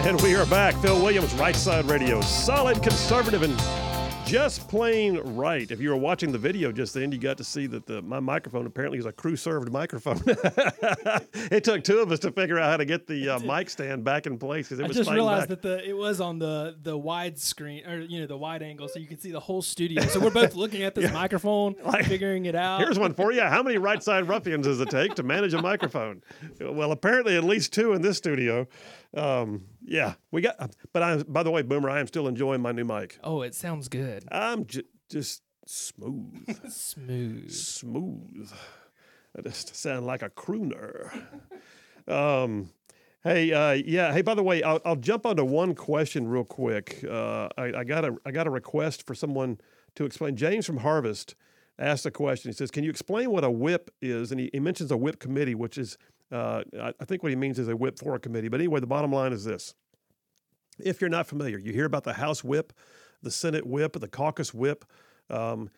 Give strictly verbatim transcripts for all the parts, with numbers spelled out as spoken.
And we are back. Phil Williams, Right Side Radio. Solid, conservative, and just plain right. If you were watching the video just then, you got to see that the, my microphone apparently is a crew-served microphone. It took two of us to figure out how to get the uh, mic stand back in place. It I was just realized back. that the it was on the, the wide screen, or you know, the wide angle, so you could see the whole studio. So we're both looking at this yeah. microphone, like, figuring it out. Here's one for you. How many Right Side Ruffians does it take to manage a microphone? Well, apparently at least two in this studio. Um, yeah, we got, but I, by the way, Boomer, I am still enjoying my new mic. Oh, it sounds good. I'm ju- just smooth, smooth, smooth. I just sound like a crooner. um, hey, uh, yeah. Hey, by the way, I'll, I'll jump onto one question real quick. Uh, I, I got a, I got a request for someone to explain. James from Harvest asked a question. He says, can you explain what a whip is? And he, he mentions a whip committee, which is, Uh, I think what he means is a whip for a committee. But anyway, the bottom line is this. If you're not familiar, you hear about the House whip, the Senate whip, the caucus whip. Um,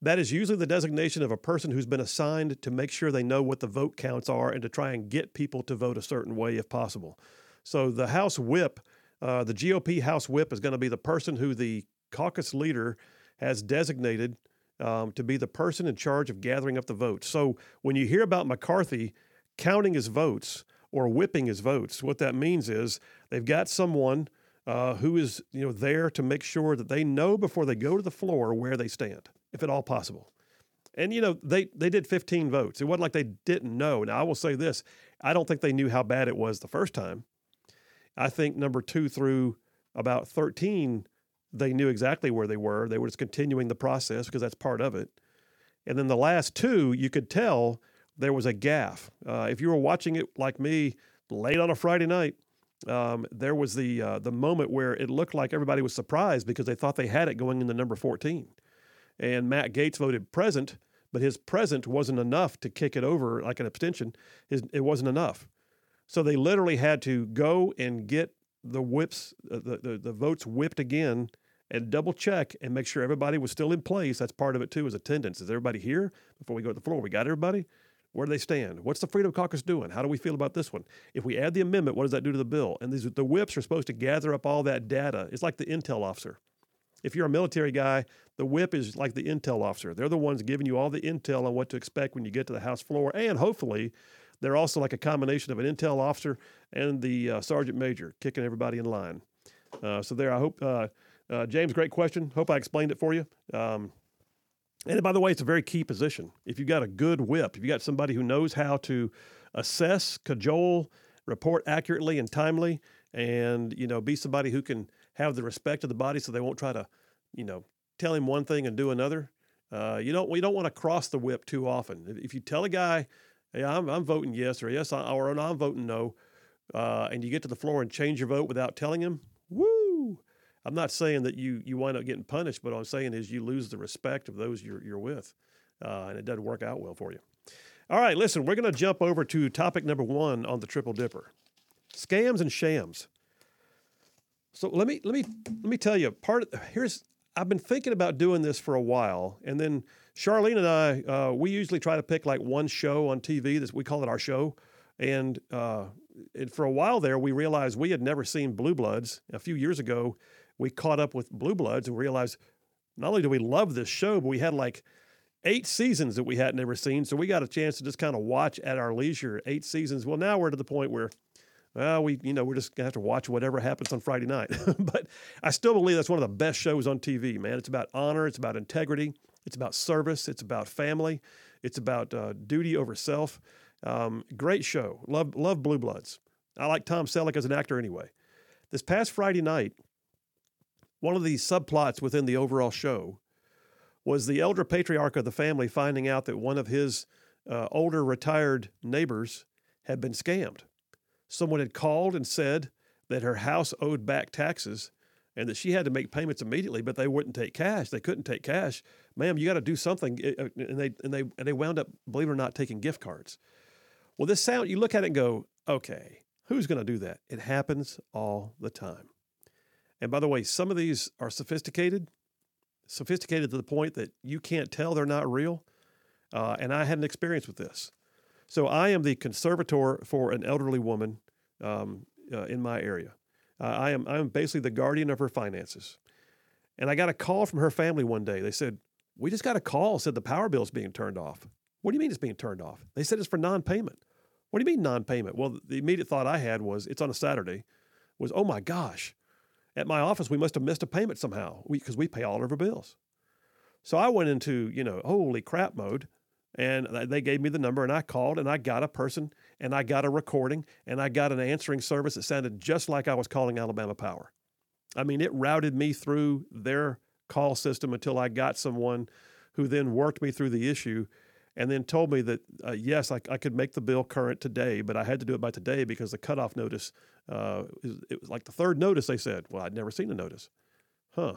that is usually the designation of a person who's been assigned to make sure they know what the vote counts are and to try and get people to vote a certain way if possible. So the House whip, uh, the G O P House whip is going to be the person who the caucus leader has designated um, to be the person in charge of gathering up the votes. So when you hear about McCarthy counting his votes or whipping his votes, what that means is they've got someone uh, who is, you know, there to make sure that they know before they go to the floor where they stand, if at all possible. And, you know, they, they did fifteen votes. It wasn't like they didn't know. Now, I will say this. I don't think they knew how bad it was the first time. I think number two through about thirteen, they knew exactly where they were. They were just continuing the process because that's part of it. And then the last two, you could tell there was a gaffe. Uh, if you were watching it like me late on a Friday night, um, there was the uh, the moment where it looked like everybody was surprised because they thought they had it going into number fourteen. And Matt Gaetz voted present, but his present wasn't enough to kick it over like an abstention. His, it wasn't enough. So they literally had to go and get the whips, uh, the, the, the votes whipped again and double check and make sure everybody was still in place. That's part of it too, is attendance. Is everybody here? Before we go to the floor, we got everybody? Where do they stand? What's the Freedom Caucus doing? How do we feel about this one? If we add the amendment, what does that do to the bill? And these, the whips are supposed to gather up all that data. It's like the intel officer. If you're a military guy, the whip is like the intel officer. They're the ones giving you all the intel on what to expect when you get to the House floor. And hopefully, they're also like a combination of an intel officer and the uh, sergeant major, kicking everybody in line. Uh, so there, I hope, uh, uh, James, great question. Hope I explained it for you. Um And by the way, it's a very key position. If you've got a good whip, if you've got somebody who knows how to assess, cajole, report accurately and timely, and, you know, be somebody who can have the respect of the body so they won't try to, you know, tell him one thing and do another. Uh, you don't, we don't want to cross the whip too often. If you tell a guy, hey, I'm, I'm voting yes, or yes, I, or I'm voting no, uh, and you get to the floor and change your vote without telling him, woo! I'm not saying that you you wind up getting punished, but what I'm saying is you lose the respect of those you're you're with, uh, and it doesn't work out well for you. All right, listen, we're going to jump over to topic number one on the Triple Dipper, scams and shams. So let me let me let me tell you part of, here's I've been thinking about doing this for a while, and then Charlene and I uh, we usually try to pick like one show on T V that we call it our show, and uh, and for a while there we realized we had never seen Blue Bloods. A few years ago, we caught up with Blue Bloods and realized not only do we love this show, but we had like eight seasons that we hadn't ever seen. So we got a chance to just kind of watch at our leisure eight seasons. Well, now we're to the point where, well, we, you know, we're just gonna have to watch whatever happens on Friday night. But I still believe that's one of the best shows on T V, man. It's about honor. It's about integrity. It's about service. It's about family. It's about uh, duty over self. Um, great show. Love, love Blue Bloods. I like Tom Selleck as an actor anyway. This past Friday night, one of the subplots within the overall show was the elder patriarch of the family finding out that one of his uh, older retired neighbors had been scammed. Someone had called and said that her house owed back taxes and that she had to make payments immediately, but they wouldn't take cash. They couldn't take cash. Ma'am, you got to do something. And they, and, they, and they wound up, believe it or not, taking gift cards. Well, this sound, you look at it and go, okay, who's going to do that? It happens all the time. And by the way, some of these are sophisticated, sophisticated to the point that you can't tell they're not real. Uh, and I had an experience with this. So I am the conservator for an elderly woman um, uh, in my area. Uh, I am I'm basically the guardian of her finances. And I got a call from her family one day. They said, we just got a call, said the power bill's being turned off. What do you mean it's being turned off? They said it's for non-payment. What do you mean non-payment? Well, the immediate thought I had was, it's on a Saturday, was, oh my gosh, at my office, we must have missed a payment somehow because we, we pay all of our bills. So I went into, you know, holy crap mode, and they gave me the number, and I called, and I got a person, and I got a recording, and I got an answering service that sounded just like I was calling Alabama Power. I mean, it routed me through their call system until I got someone who then worked me through the issue and then told me that, uh, yes, I, I could make the bill current today, but I had to do it by today because the cutoff notice, uh, it was like the third notice, they said. Well, I'd never seen a notice. Huh.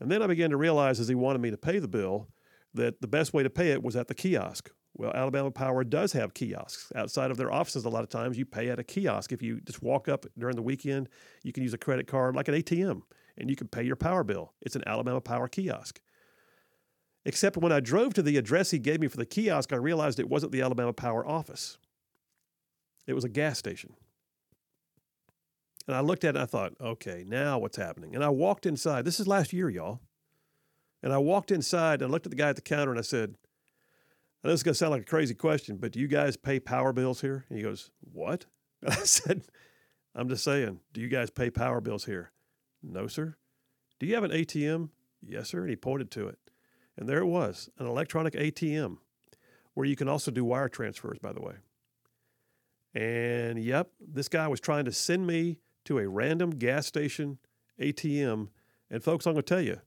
And then I began to realize as he wanted me to pay the bill that the best way to pay it was at the kiosk. Well, Alabama Power does have kiosks. Outside of their offices, a lot of times you pay at a kiosk. If you just walk up during the weekend, you can use a credit card like an A T M, and you can pay your power bill. It's an Alabama Power kiosk. Except when I drove to the address he gave me for the kiosk, I realized it wasn't the Alabama Power office. It was a gas station. And I looked at it and I thought, okay, now what's happening? And I walked inside. This is last year, y'all. And I walked inside and I looked at the guy at the counter and I said, I know this is going to sound like a crazy question, but do you guys pay power bills here? And he goes, what? And I said, I'm just saying, do you guys pay power bills here? No, sir. Do you have an A T M? Yes, sir. And he pointed to it. And there it was, an electronic A T M, where you can also do wire transfers, by the way. And yep, this guy was trying to send me to a random gas station A T M. And folks, I'm going to tell you,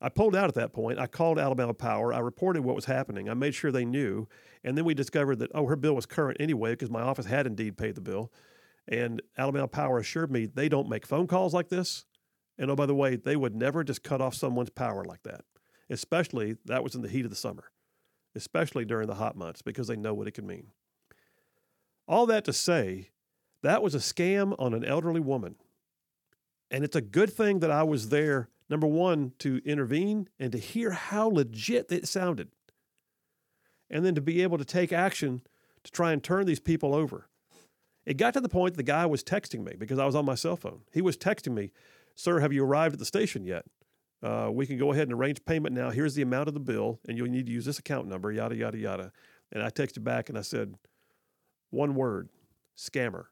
I pulled out at that point. I called Alabama Power. I reported what was happening. I made sure they knew. And then we discovered that, oh, her bill was current anyway because my office had indeed paid the bill. And Alabama Power assured me they don't make phone calls like this. And oh, by the way, they would never just cut off someone's power like that. Especially, that was in the heat of the summer, especially during the hot months, because they know what it can mean. All that to say, that was a scam on an elderly woman. And it's a good thing that I was there, number one, to intervene and to hear how legit it sounded. And then to be able to take action to try and turn these people over. It got to the point the guy was texting me because I was on my cell phone. He was texting me, sir, have you arrived at the station yet? Uh, we can go ahead and arrange payment now. Here's the amount of the bill, and you'll need to use this account number, yada, yada, yada. And I texted back, and I said, one word, scammer.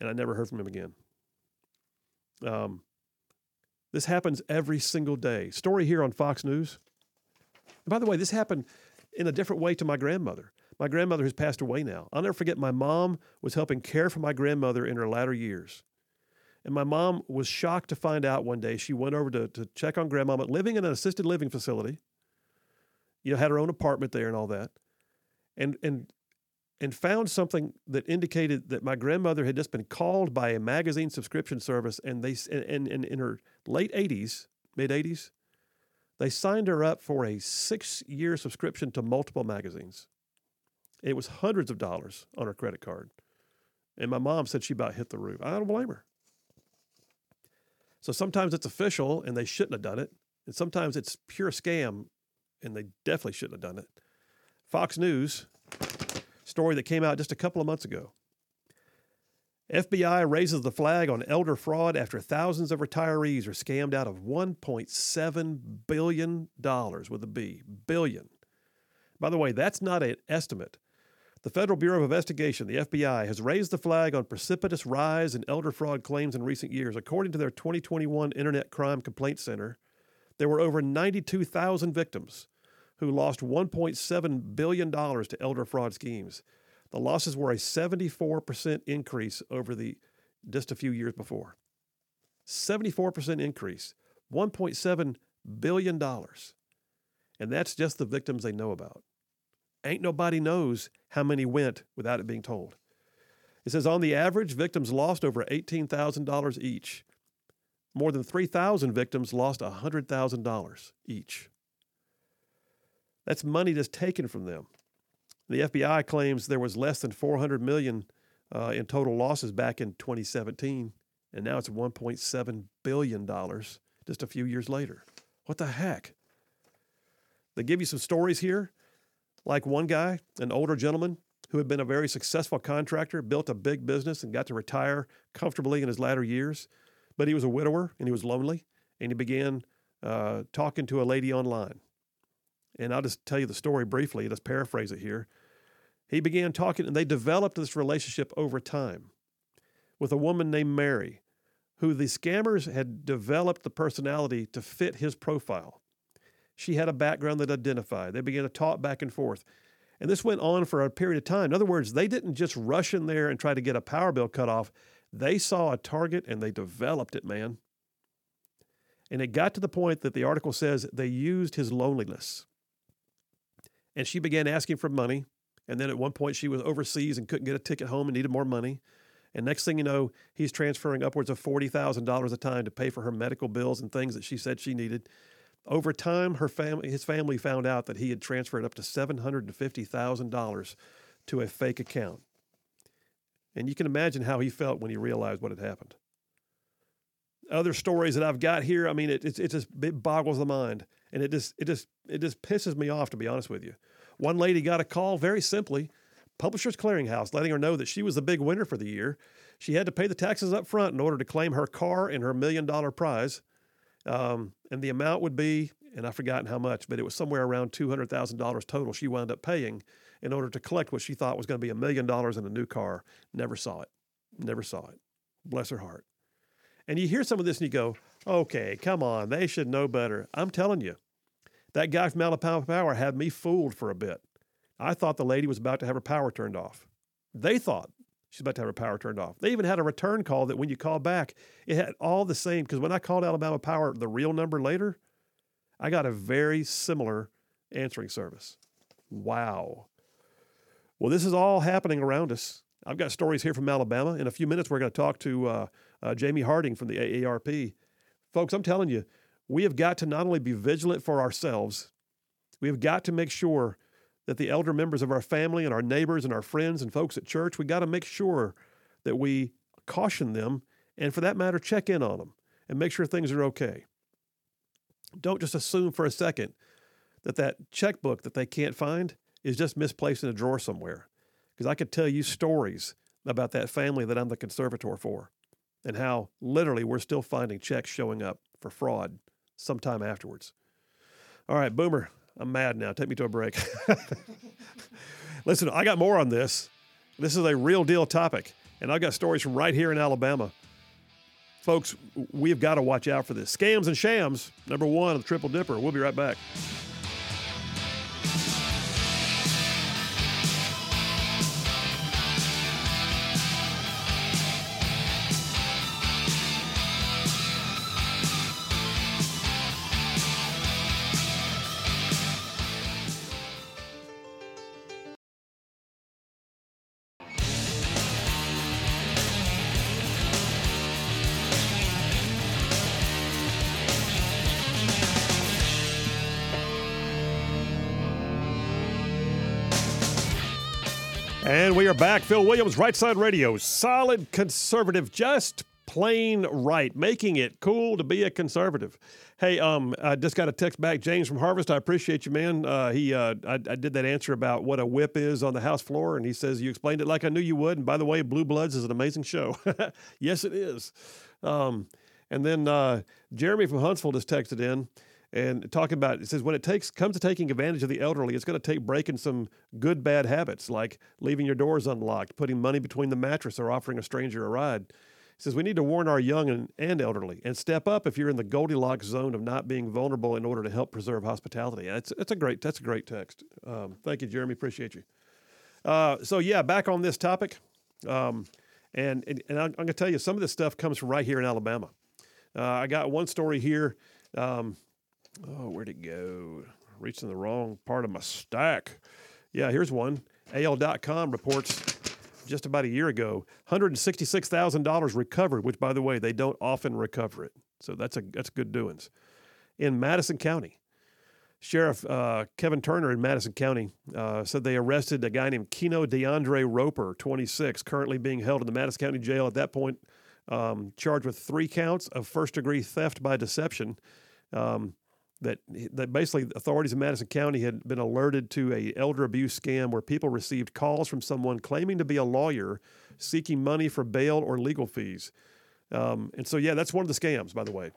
And I never heard from him again. Um, this happens every single day. Story here on Fox News. And by the way, this happened in a different way to my grandmother. My grandmother has passed away now. I'll never forget my mom was helping care for my grandmother in her latter years. And my mom was shocked to find out one day she went over to, to check on grandmama, living in an assisted living facility, you know, had her own apartment there and all that, and and and found something that indicated that my grandmother had just been called by a magazine subscription service, and they and, and in her late eighties, mid-eighties, they signed her up for a six-year subscription to multiple magazines. It was hundreds of dollars on her credit card. And my mom said she about hit the roof. I don't blame her. So sometimes it's official and they shouldn't have done it. And sometimes it's pure scam and they definitely shouldn't have done it. Fox News, story that came out just a couple of months ago. F B I raises the flag on elder fraud after thousands of retirees are scammed out of one point seven billion dollars with a B, billion. By the way, that's not an estimate. The Federal Bureau of Investigation, the F B I, has raised the flag on precipitous rise in elder fraud claims in recent years. According to their twenty twenty-one Internet Crime Complaint Center, there were over ninety-two thousand victims who lost one point seven billion dollars to elder fraud schemes. The losses were a seventy-four percent increase over the just a few years before. seventy-four percent increase, one point seven billion dollars. And that's just the victims they know about. Ain't nobody knows how many went without it being told. It says, on the average, victims lost over eighteen thousand dollars each. More than three thousand victims lost one hundred thousand dollars each. That's money that's taken from them. The F B I claims there was less than four hundred million dollars uh, in total losses back in twenty seventeen, and now it's one point seven billion dollars just a few years later. What the heck? They give you some stories here, like one guy, an older gentleman, who had been a very successful contractor, built a big business, and got to retire comfortably in his latter years. But he was a widower, and he was lonely, and he began uh, talking to a lady online. And I'll just tell you the story briefly, just paraphrase it here. He began talking, and they developed this relationship over time with a woman named Mary, who the scammers had developed the personality to fit his profile. She had a background that identified. They began to talk back and forth. And this went on for a period of time. In other words, they didn't just rush in there and try to get a power bill cut off. They saw a target, and they developed it, man. And it got to the point that the article says they used his loneliness. And she began asking for money. And then at one point, she was overseas and couldn't get a ticket home and needed more money. And next thing you know, he's transferring upwards of forty thousand dollars a time to pay for her medical bills and things that she said she needed. Over time, her family, his family found out that he had transferred up to seven hundred fifty thousand dollars to a fake account. And you can imagine how he felt when he realized what had happened. Other stories that I've got here, I mean, it it, it just it boggles the mind. And it just it just it just pisses me off, to be honest with you. One lady got a call very simply, Publishers Clearinghouse, letting her know that she was the big winner for the year. She had to pay the taxes up front in order to claim her car and her million dollar prize. Um, and the amount would be, and I've forgotten how much, but it was somewhere around two hundred thousand dollars total she wound up paying in order to collect what she thought was going to be a million dollars in a new car. Never saw it. Never saw it. Bless her heart. And you hear some of this and you go, okay, come on, they should know better. I'm telling you, that guy from Alabama Power had me fooled for a bit. I thought the lady was about to have her power turned off. They thought she's about to have her power turned off. They even had a return call that when you call back, it had all the same. Because when I called Alabama Power, the real number later, I got a very similar answering service. Wow. Well, this is all happening around us. I've got stories here from Alabama. In a few minutes, we're going to talk to uh, uh, Jamie Harding from the A A R P. Folks, I'm telling you, we have got to not only be vigilant for ourselves, we have got to make sure that the elder members of our family and our neighbors and our friends and folks at church, we got to make sure that we caution them and, for that matter, check in on them and make sure things are okay. Don't just assume for a second that that checkbook that they can't find is just misplaced in a drawer somewhere, because I could tell you stories about that family that I'm the conservator for and how literally we're still finding checks showing up for fraud sometime afterwards. All right, Boomer. I'm mad now. Take me to a break. Listen, I got more on this. This is a real deal topic, and I've got stories from right here in Alabama. Folks, we've got to watch out for this. Scams and Shams, number one of the Triple Dipper. We'll be right back. And we are back. Phil Williams, Right Side Radio. Solid conservative, just plain right, making it cool to be a conservative. Hey, um, I just got a text back. James from Harvest, I appreciate you, man. Uh, he, uh, I, I did that answer about what a whip is on the House floor, and he says, you explained it like I knew you would. And by the way, Blue Bloods is an amazing show. Yes, it is. Um, and then uh, Jeremy from Huntsville just texted in. And talking about, it says, when it takes comes to taking advantage of the elderly, it's going to take breaking some good, bad habits, like leaving your doors unlocked, putting money between the mattress, or offering a stranger a ride. It says, we need to warn our young and, and elderly and step up if you're in the Goldilocks zone of not being vulnerable in order to help preserve hospitality. That's, that's, a, great, that's a great text. Um, thank you, Jeremy. Appreciate you. Uh, so, yeah, back on this topic. Um, and and, and I'm, I'm going to tell you, some of this stuff comes from right here in Alabama. Uh, I got one story here. Um Oh, where'd it go? Reaching the wrong part of my stack. Yeah, here's one. A L dot com reports just about a year ago, one hundred sixty-six thousand dollars recovered, which, by the way, they don't often recover it. So that's a that's good doings. In Madison County, Sheriff uh, Kevin Turner in Madison County uh, said they arrested a guy named Kino DeAndre Roper, twenty-six, currently being held in the Madison County Jail at that point, um, charged with three counts of first-degree theft by deception. Um, that that basically authorities in Madison County had been alerted to a elder abuse scam where people received calls from someone claiming to be a lawyer seeking money for bail or legal fees. Um, and so, yeah, that's one of the scams, by the way.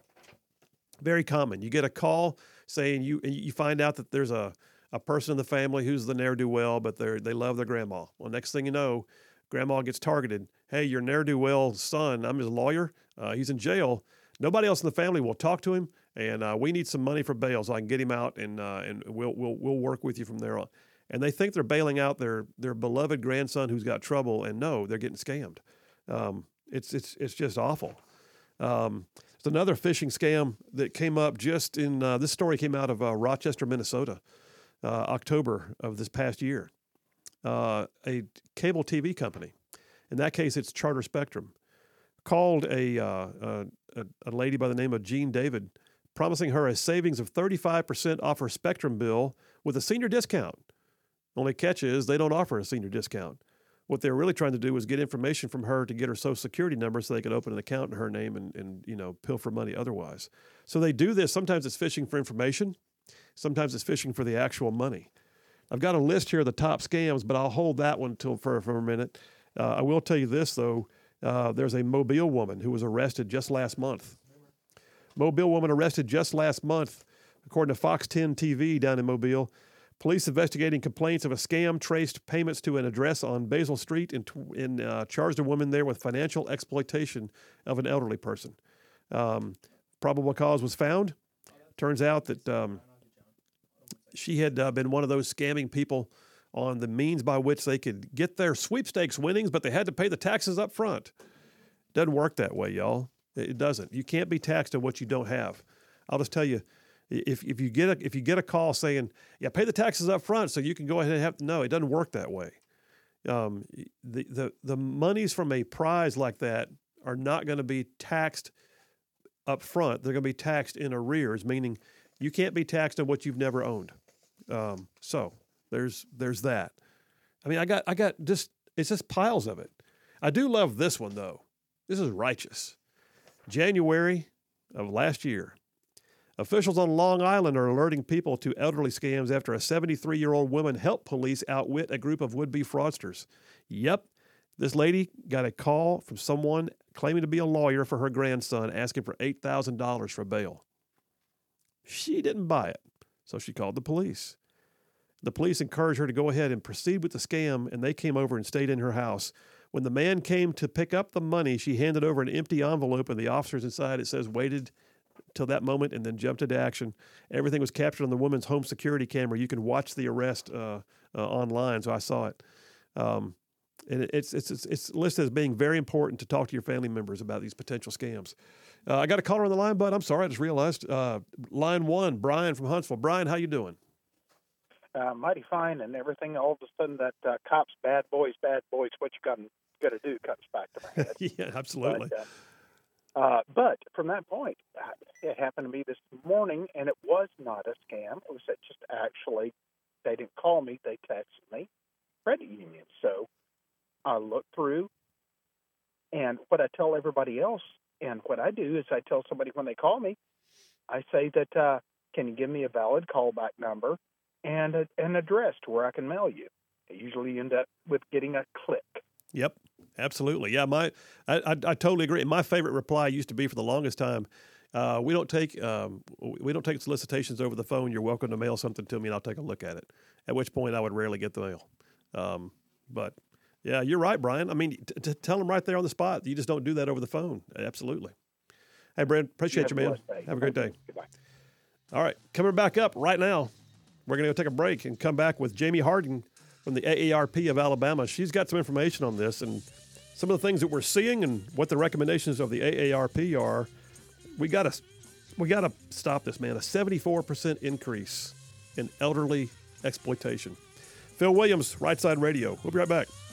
Very common. You get a call saying you you find out that there's a, a person in the family who's the ne'er-do-well, but they they love their grandma. Well, next thing you know, grandma gets targeted. Hey, your ne'er-do-well son, I'm his lawyer. Uh, he's in jail. Nobody else in the family will talk to him, and uh, we need some money for bail so I can get him out, and uh, and we'll we'll we'll work with you from there on. And they think they're bailing out their their beloved grandson who's got trouble, and no, they're getting scammed. Um, it's it's it's just awful. Um, It's another phishing scam that came up just in, uh, this story came out of uh, Rochester, Minnesota, uh, October of this past year. Uh, a cable T V company, in that case it's Charter Spectrum, called a, uh, a, a lady by the name of Jean David, promising her a savings of thirty-five percent off her Spectrum bill with a senior discount. Only catch is they don't offer a senior discount. What they were really trying to do was get information from her to get her social security number so they could open an account in her name and, and you know, pilfer money otherwise. So they do this. Sometimes it's phishing for information. Sometimes it's phishing for the actual money. I've got a list here of the top scams, but I'll hold that one till for, for a minute. Uh, I will tell you this, though. Uh, there's a Mobile woman who was arrested just last month. Mobile woman arrested just last month, according to Fox ten T V down in Mobile. Police investigating complaints of a scam traced payments to an address on Basil Street and, and uh, charged a woman there with financial exploitation of an elderly person. Um, probable cause was found. Turns out that um, she had uh, been one of those scamming people on the means by which they could get their sweepstakes winnings, but they had to pay the taxes up front. Doesn't work that way, y'all. It doesn't. You can't be taxed on what you don't have. I'll just tell you, If if you get a if you get a call saying, yeah, pay the taxes up front so you can go ahead and have, no, it doesn't work that way. Um, the the the monies from a prize like that are not going to be taxed up front. They're going to be taxed in arrears, meaning you can't be taxed on what you've never owned. Um, so there's there's that. I mean, I got I got just it's just piles of it. I do love this one though. This is righteous. January of last year. Officials on Long Island are alerting people to elderly scams after a seventy-three-year-old woman helped police outwit a group of would-be fraudsters. Yep, this lady got a call from someone claiming to be a lawyer for her grandson asking for eight thousand dollars for bail. She didn't buy it, so she called the police. The police encouraged her to go ahead and proceed with the scam, and they came over and stayed in her house. When the man came to pick up the money, she handed over an empty envelope, and the officers inside, it says, waited till that moment and then jumped into action. Everything was captured on the woman's home security camera. You can watch the arrest uh, uh, online, so I saw it. Um, and it's, it's it's it's listed as being very important to talk to your family members about these potential scams. Uh, I got a caller on the line, bud. I'm sorry, I just realized. Uh, line one, Brian from Huntsville. Brian, how you doing? Uh, mighty fine and everything. All of a sudden, that uh, cops, bad boys, bad boys, what you got to do comes back to my head. Yeah, absolutely. But, uh, Uh, but from that point, it happened to me this morning, and it was not a scam. It was just actually, they didn't call me, they texted me, credit union. So I looked through, and what I tell everybody else, and what I do is I tell somebody when they call me, I say that, uh, can you give me a valid callback number and a, an address to where I can mail you? I usually end up with getting a click. Yep. Absolutely. Yeah, my I, I, I totally agree. My favorite reply used to be for the longest time, uh, we don't take um, we don't take solicitations over the phone. You're welcome to mail something to me, and I'll take a look at it, at which point I would rarely get the mail. Um, but, yeah, you're right, Brian. I mean, t- t- tell them right there on the spot. You just don't do that over the phone. Absolutely. Hey, Brent, appreciate you, man. Have a great day. Goodbye. All right, coming back up right now, we're going to go take a break and come back with Jamie Harding from the A A R P of Alabama. She's got some information on this and some of the things that we're seeing and what the recommendations of the A A R P are. We gotta, we gotta stop this, man. A seventy-four percent increase in elderly exploitation. Phil Williams, Right Side Radio. We'll be right back.